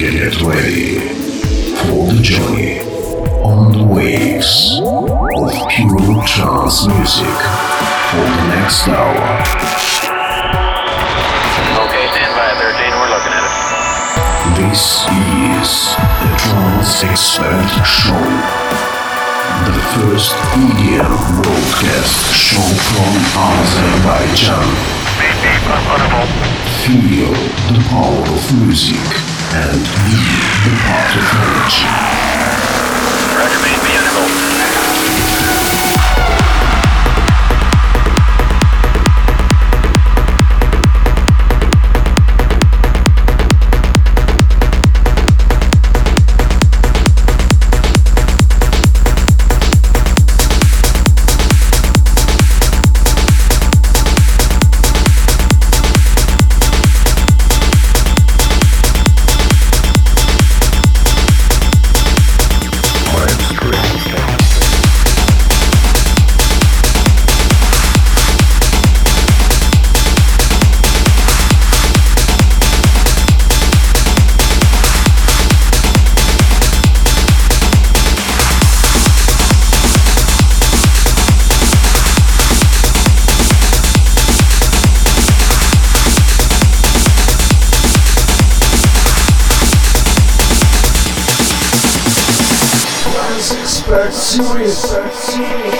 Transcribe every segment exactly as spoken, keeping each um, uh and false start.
Get ready for the journey on the waves of pure trance music for the next hour. Okay, stand by thirteen, we're looking at it. This is the Trance Expert Show, the first E D M broadcast show from Azerbaijan. Feel the power of music and be the part of energy. Roger, main vehicle. Serious, serious.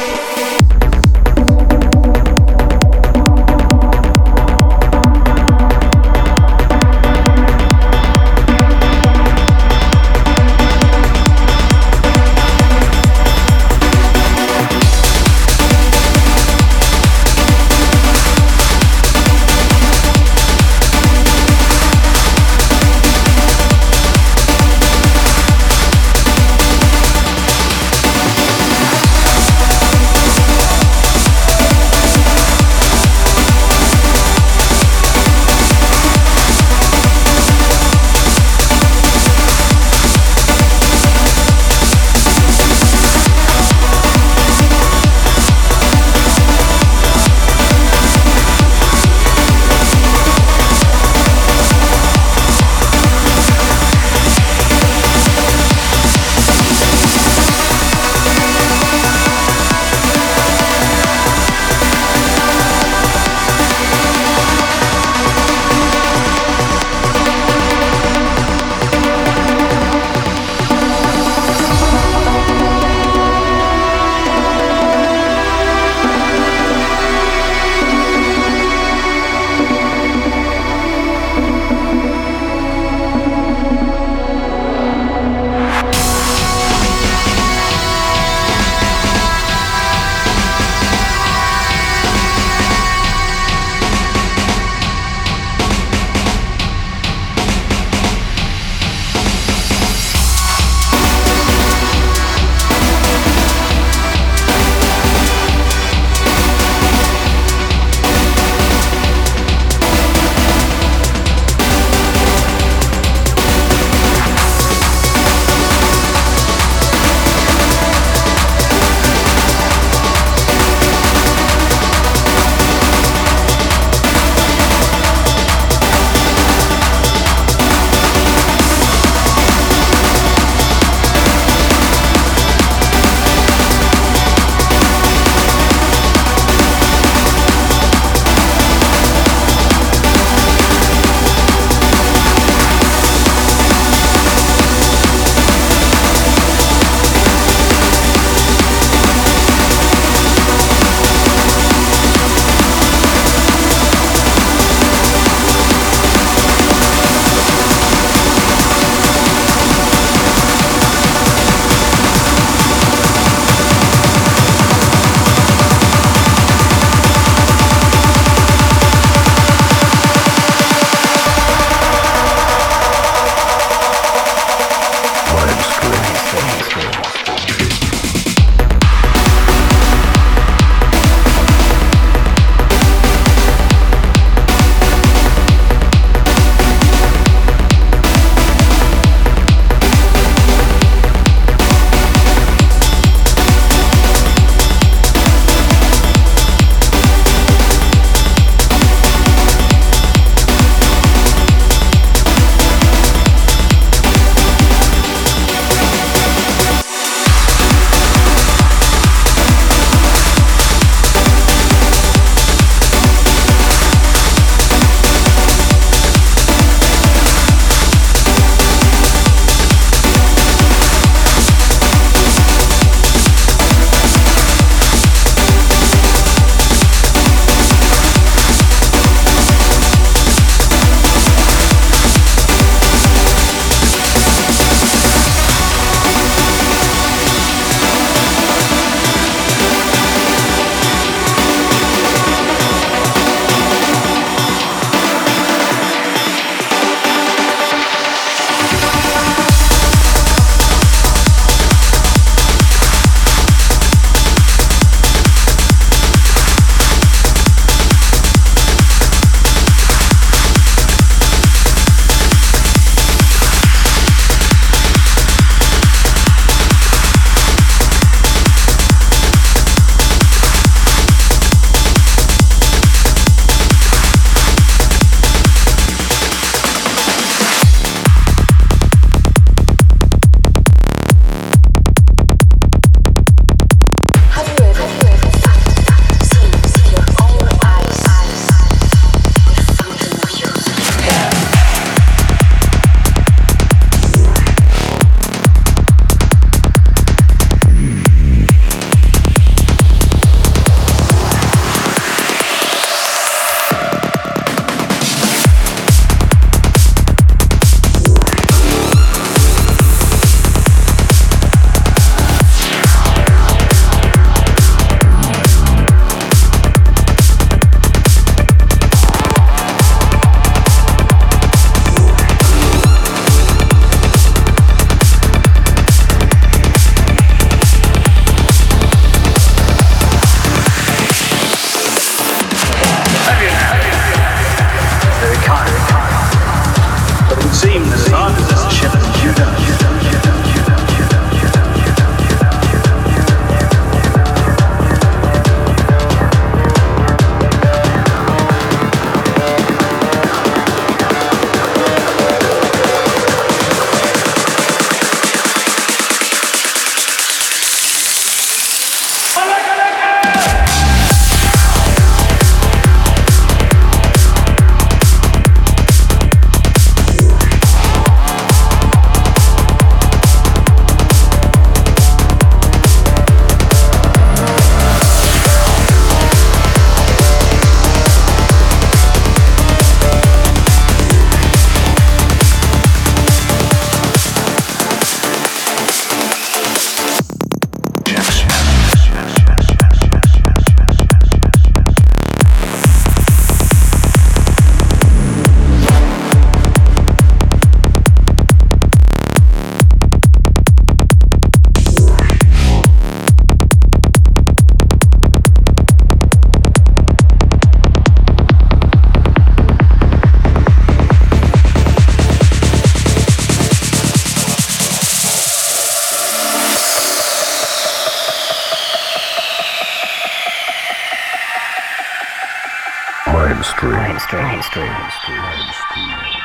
Live stream. Live stream. Live stream. Live stream. Live stream. Live stream.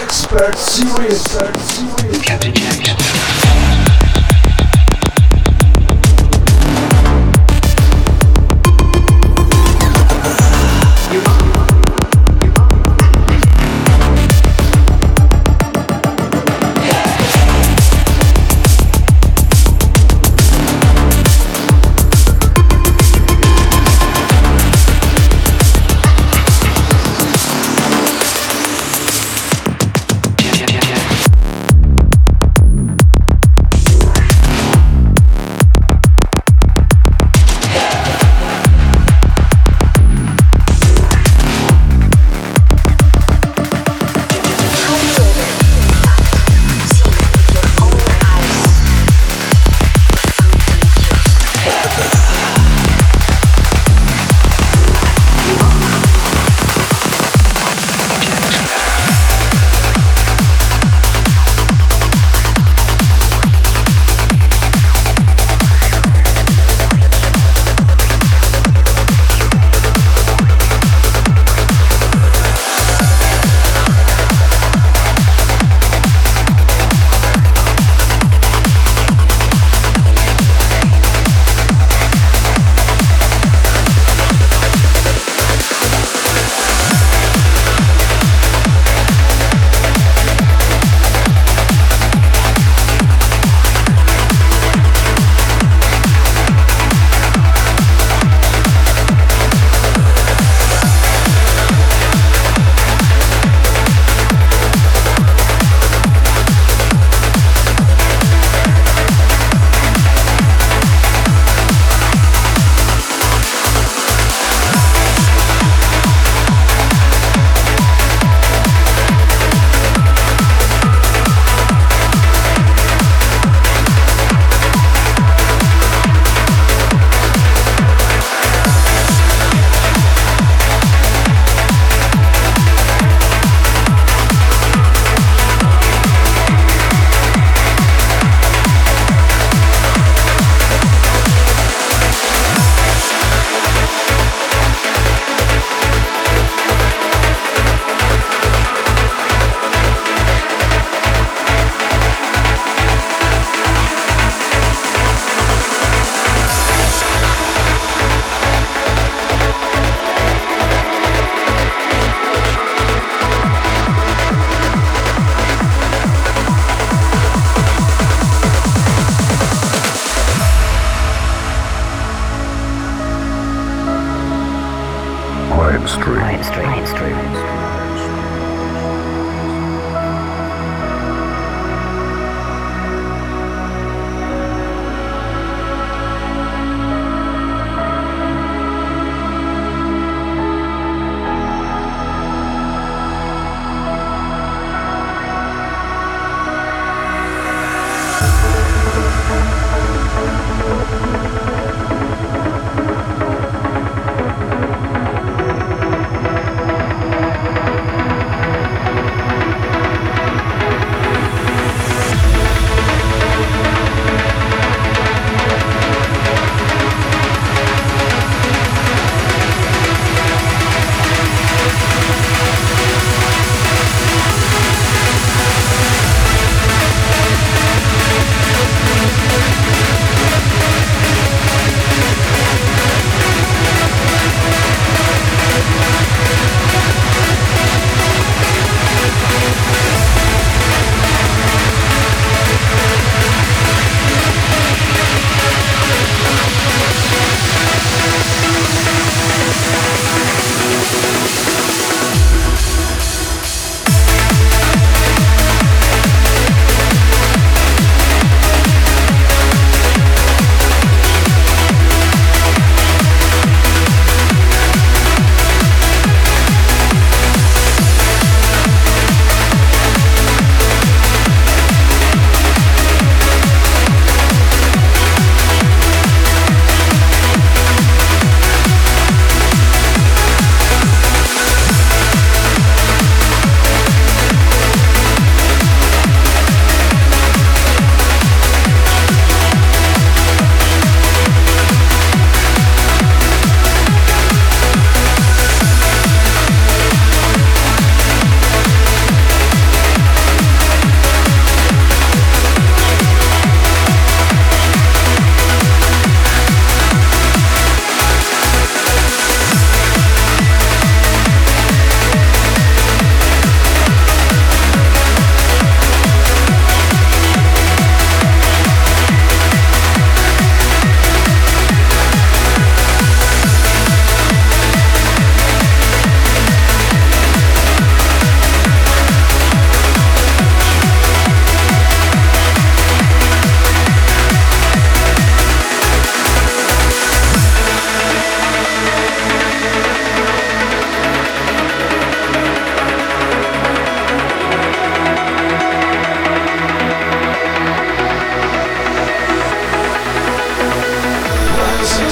Expert series, expert series. Captain Jack.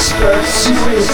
Expert Series.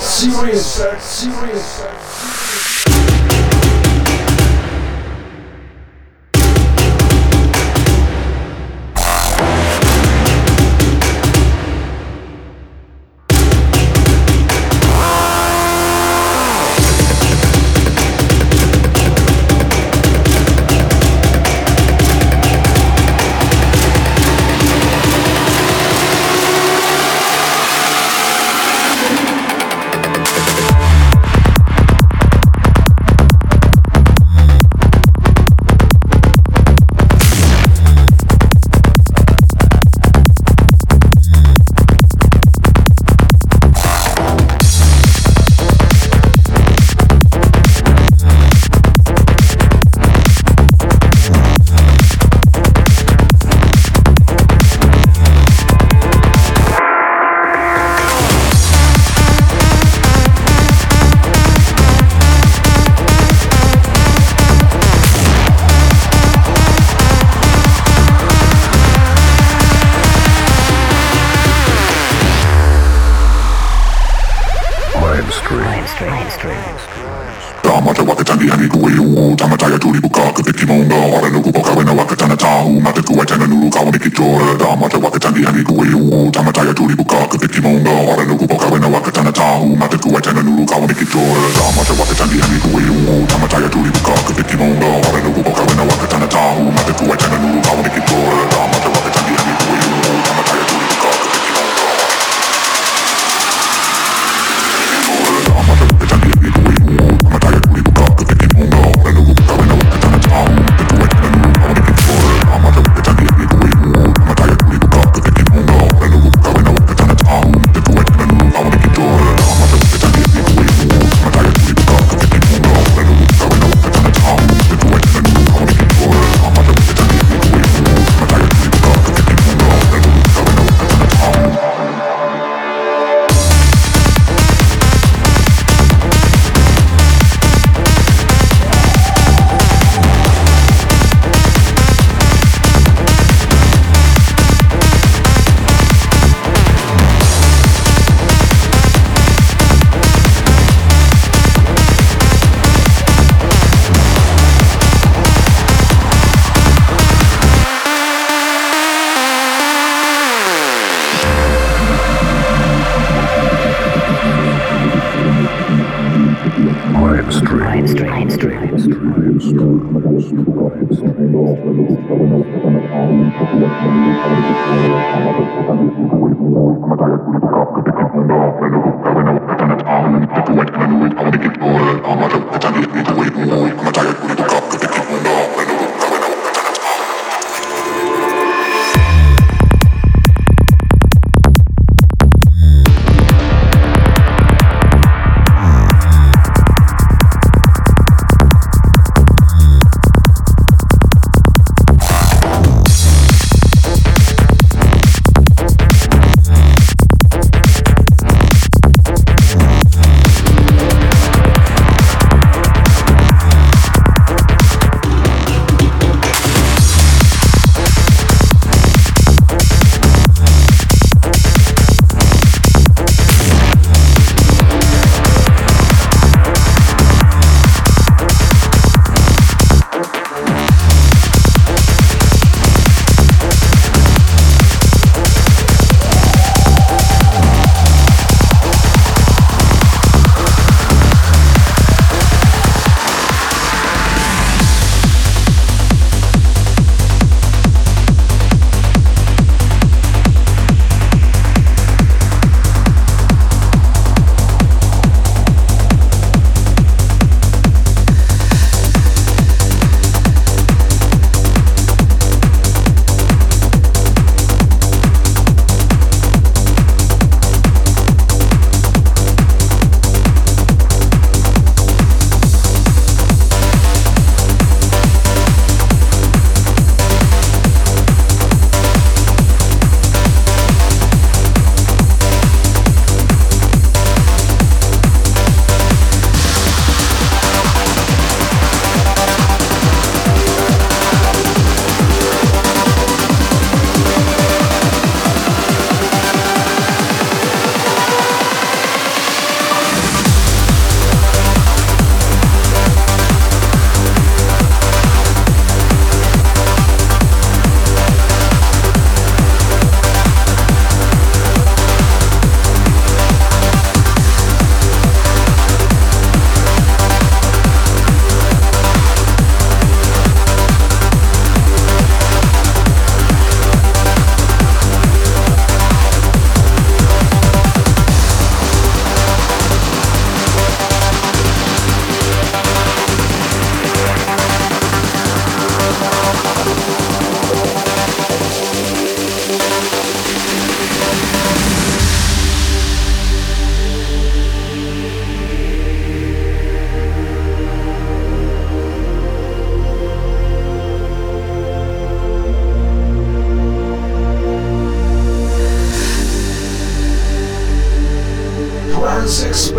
sex, serious sex, serious sex.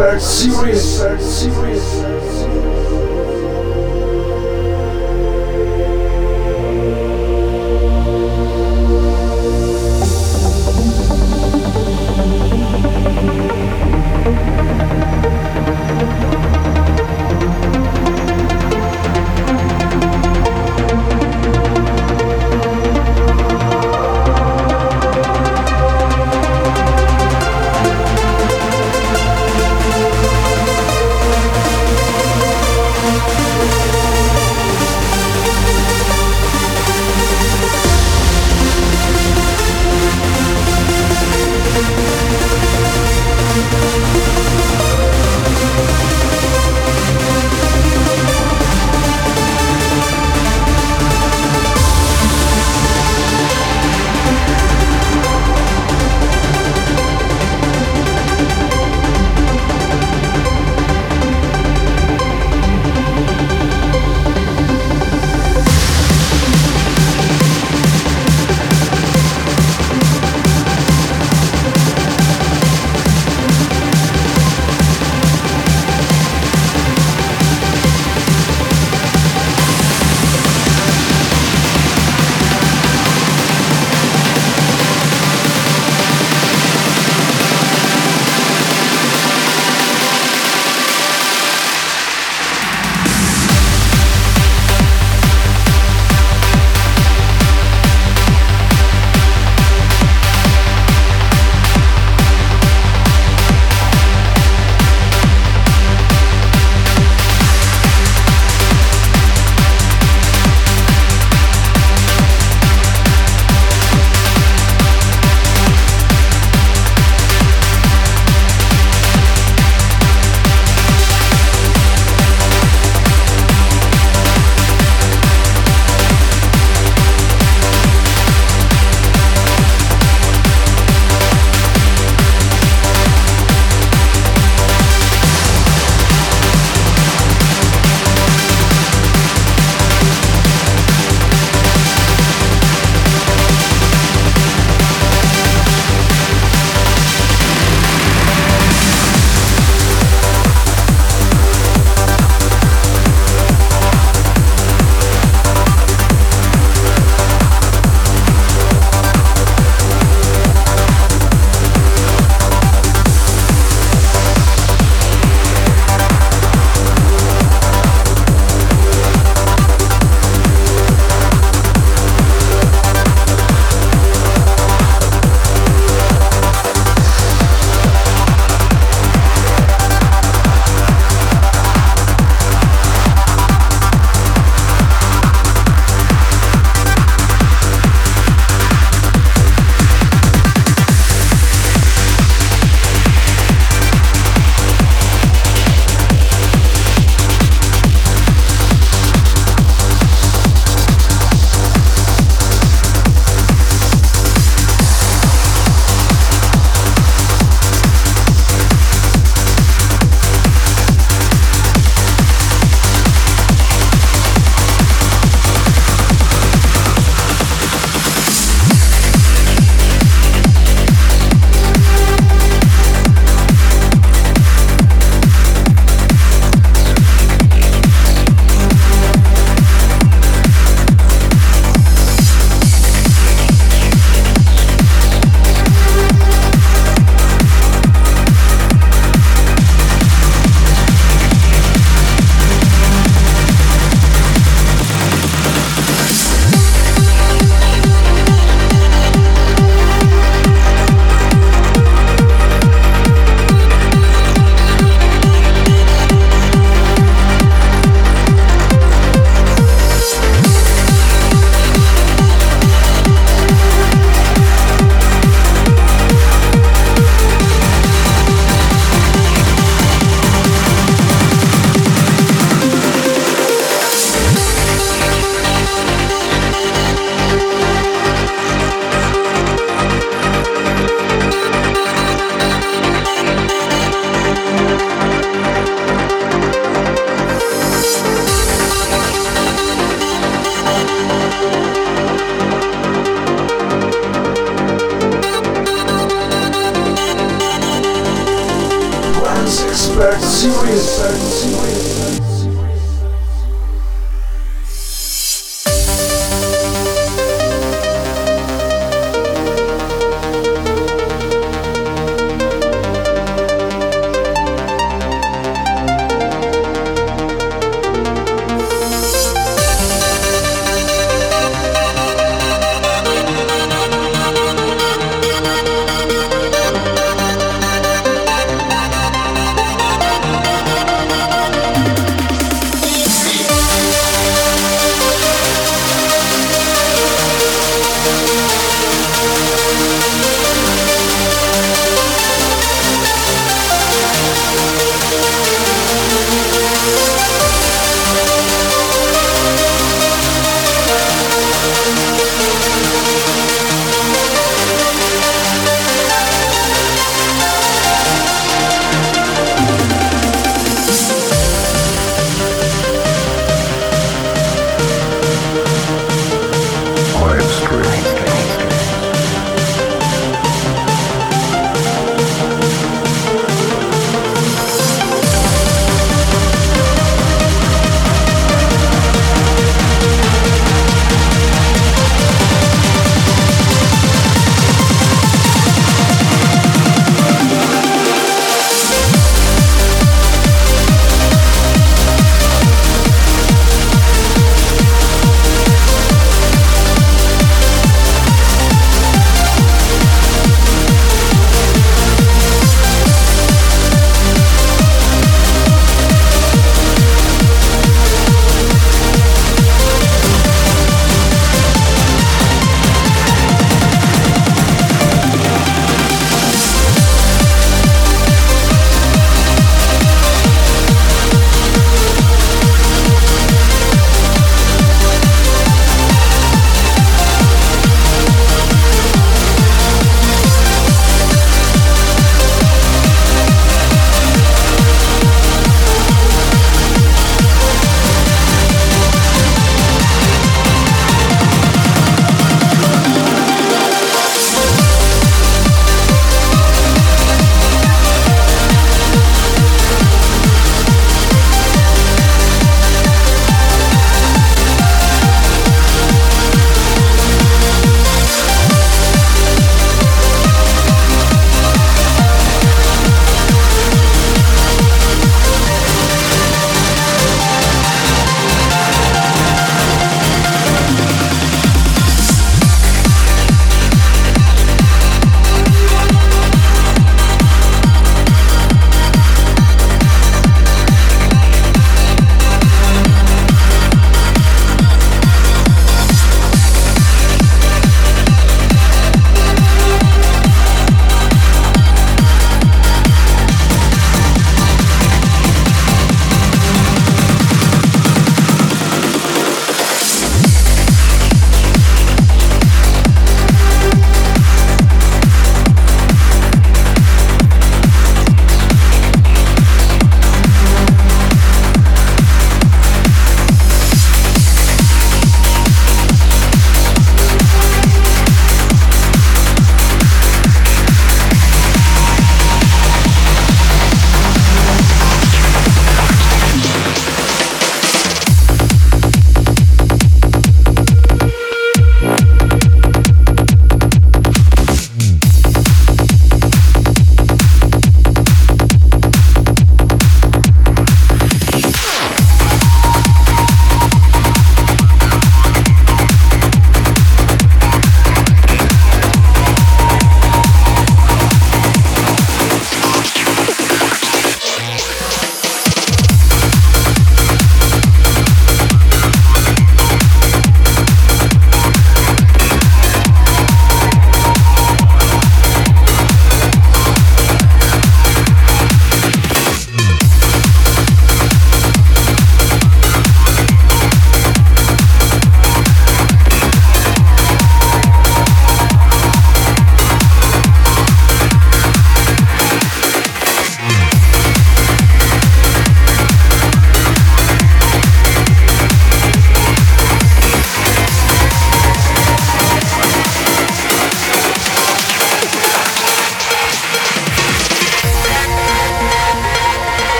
Expert Series.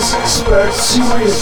Trance Expert Series.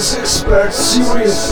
Trance Expert Series.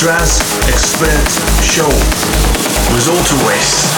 Trance Expert Show with Alterways.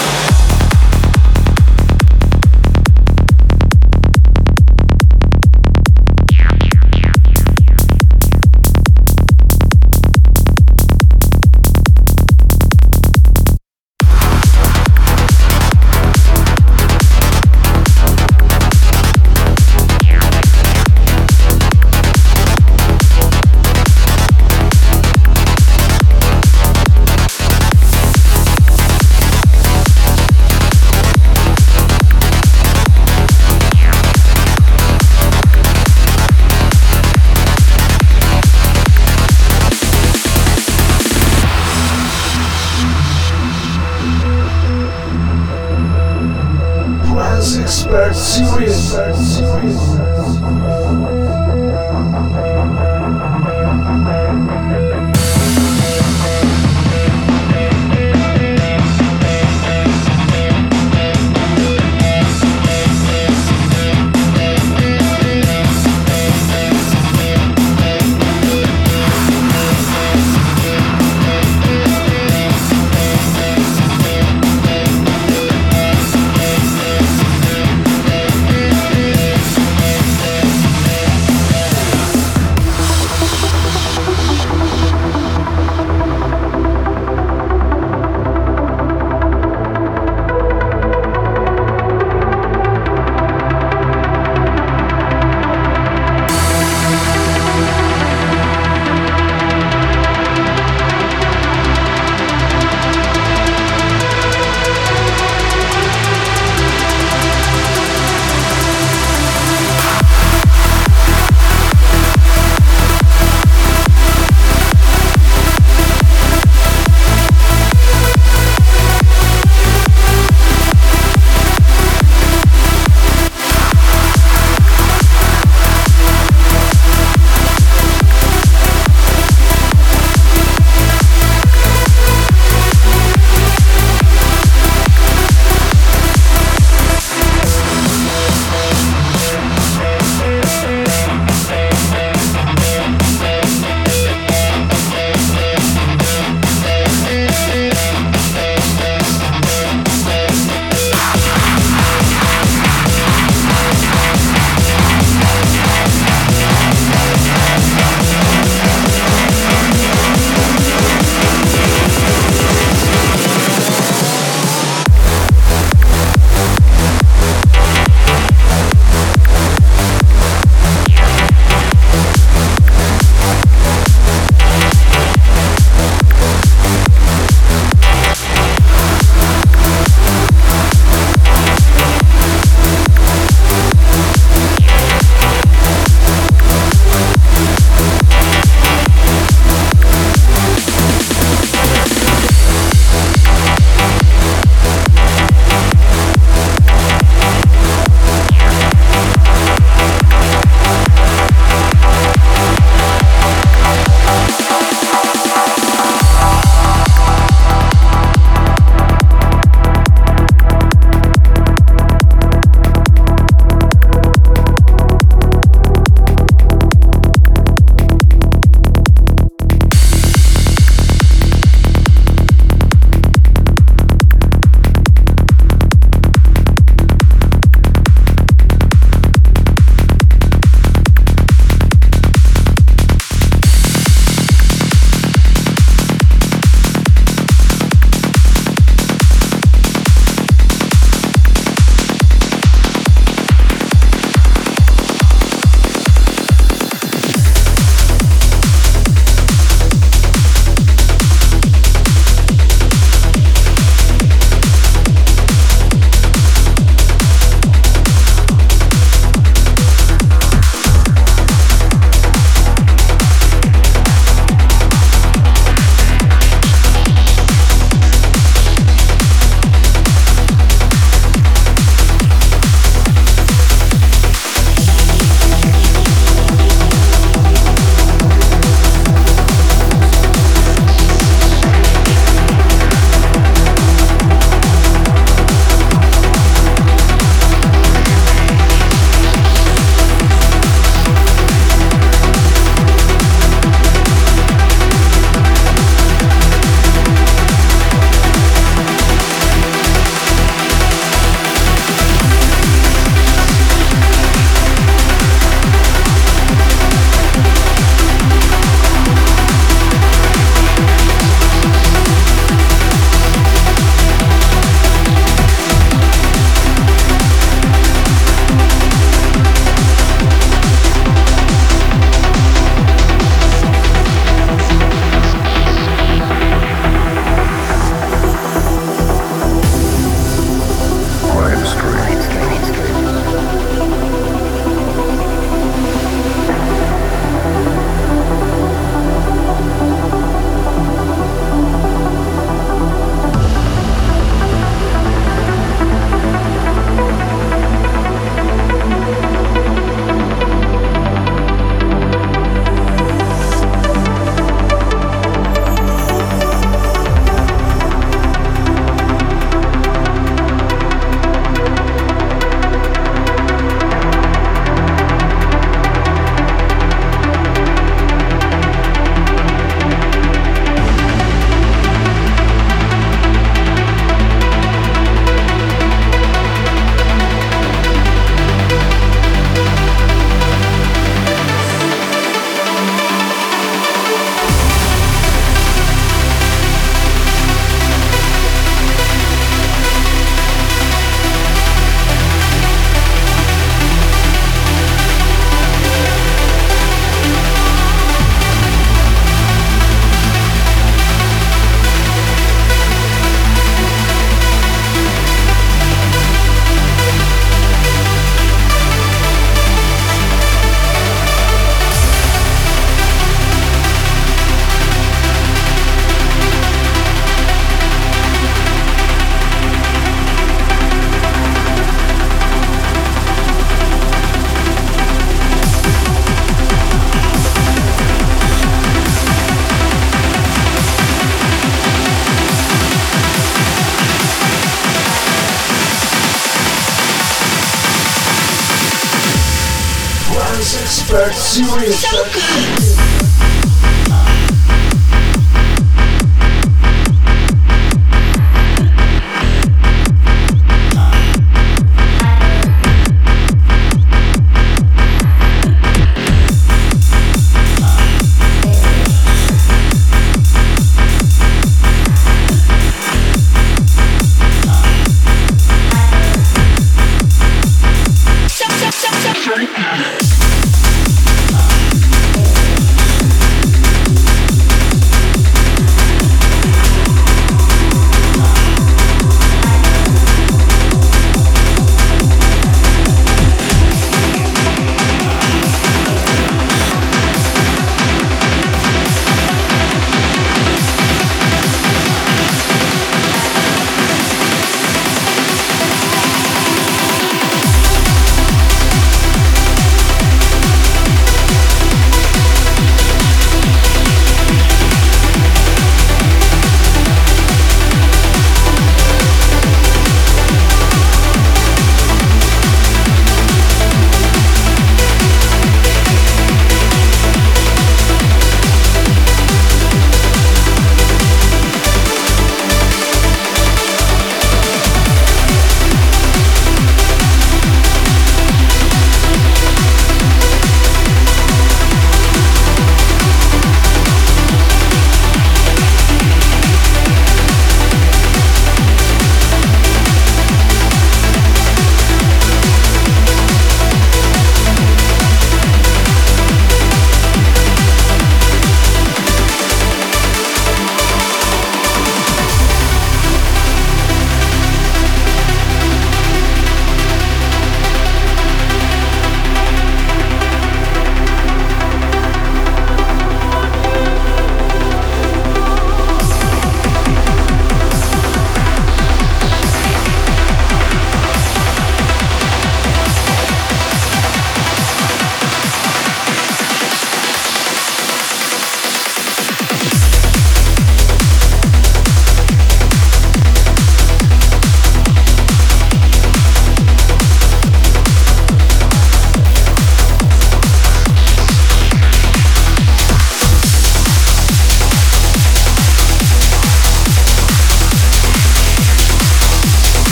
Expert Series. So good.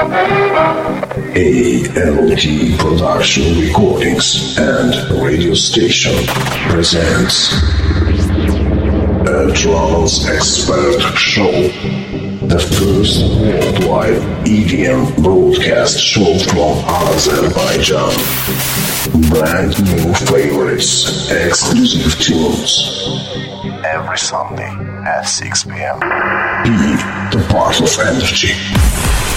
A L G Production Recordings and Radio Station presents A Trance Expert Show, the first worldwide E D M broadcast show from Azerbaijan. Brand new favorites, exclusive tunes. Every Sunday at six p.m. Be the part of energy.